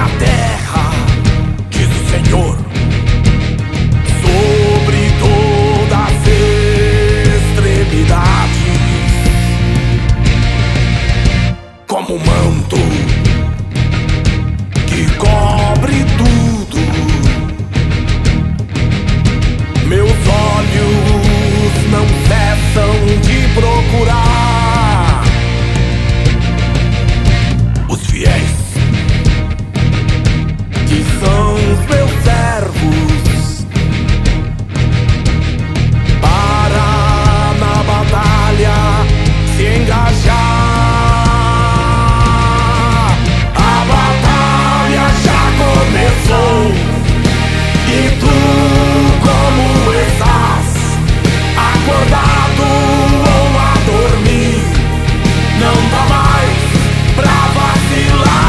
minha terra, diz o Senhor, sobre todas as extremidades, como um manto que cobre tudo. Meus olhos não cessam de procurar os fiéis, que são os meus servos, para na batalha se engajar. A batalha já começou e tu, como estás, acordado ou a dormir, não dá mais pra vacilar.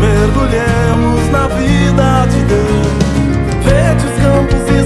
Mergulhemos na vida de Deus, verdes campos e